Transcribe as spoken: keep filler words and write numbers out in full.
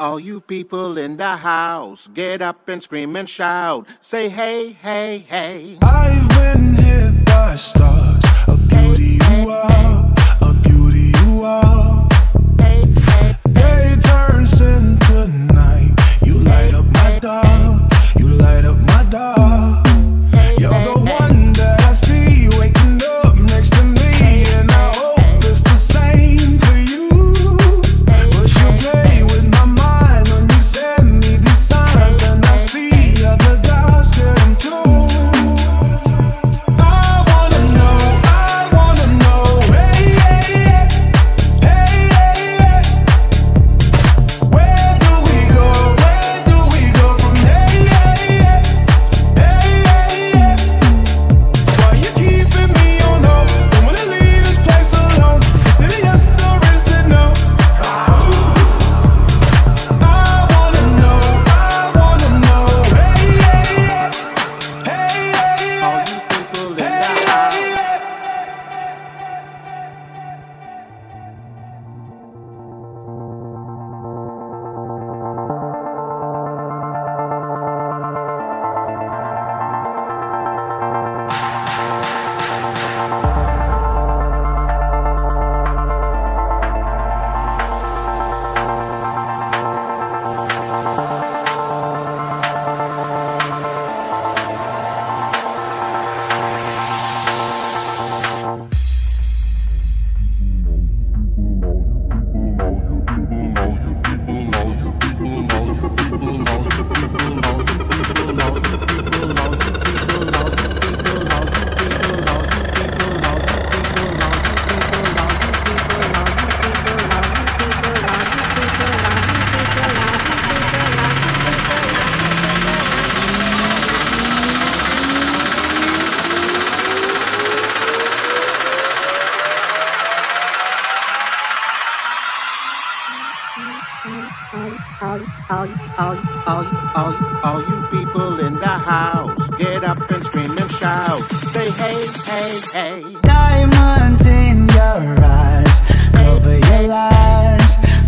All you people in the house, get up and scream and shout. Say hey, hey, hey. I've been hit by stars. A beauty hey, you hey, are, hey. A beauty you are. Hey, hey, day turns into night. You light up my dog. You light up my dog. Hey, you're hey, the hey. One that I see waking up next to me, hey, and I hope hey. It's the same for you. Hey, but you play with my mind when you send me these signs, and I see other guys turn too. I wanna know, I wanna know. Hey, hey, hey, hey, hey, hey. Where do we go? Where do we go from here? Hey, hey, hey, hey. Why you keeping me on hold? Don't wanna leave this place alone. Is it yes or is it no? I wanna know, I wanna know. Hey, hey, hey, hey, hey, hey. All you people in the house. All, all, all, all, all you people in the house, get up and scream and shout. Say hey, hey, hey. Diamonds in your eyes, cover your lies.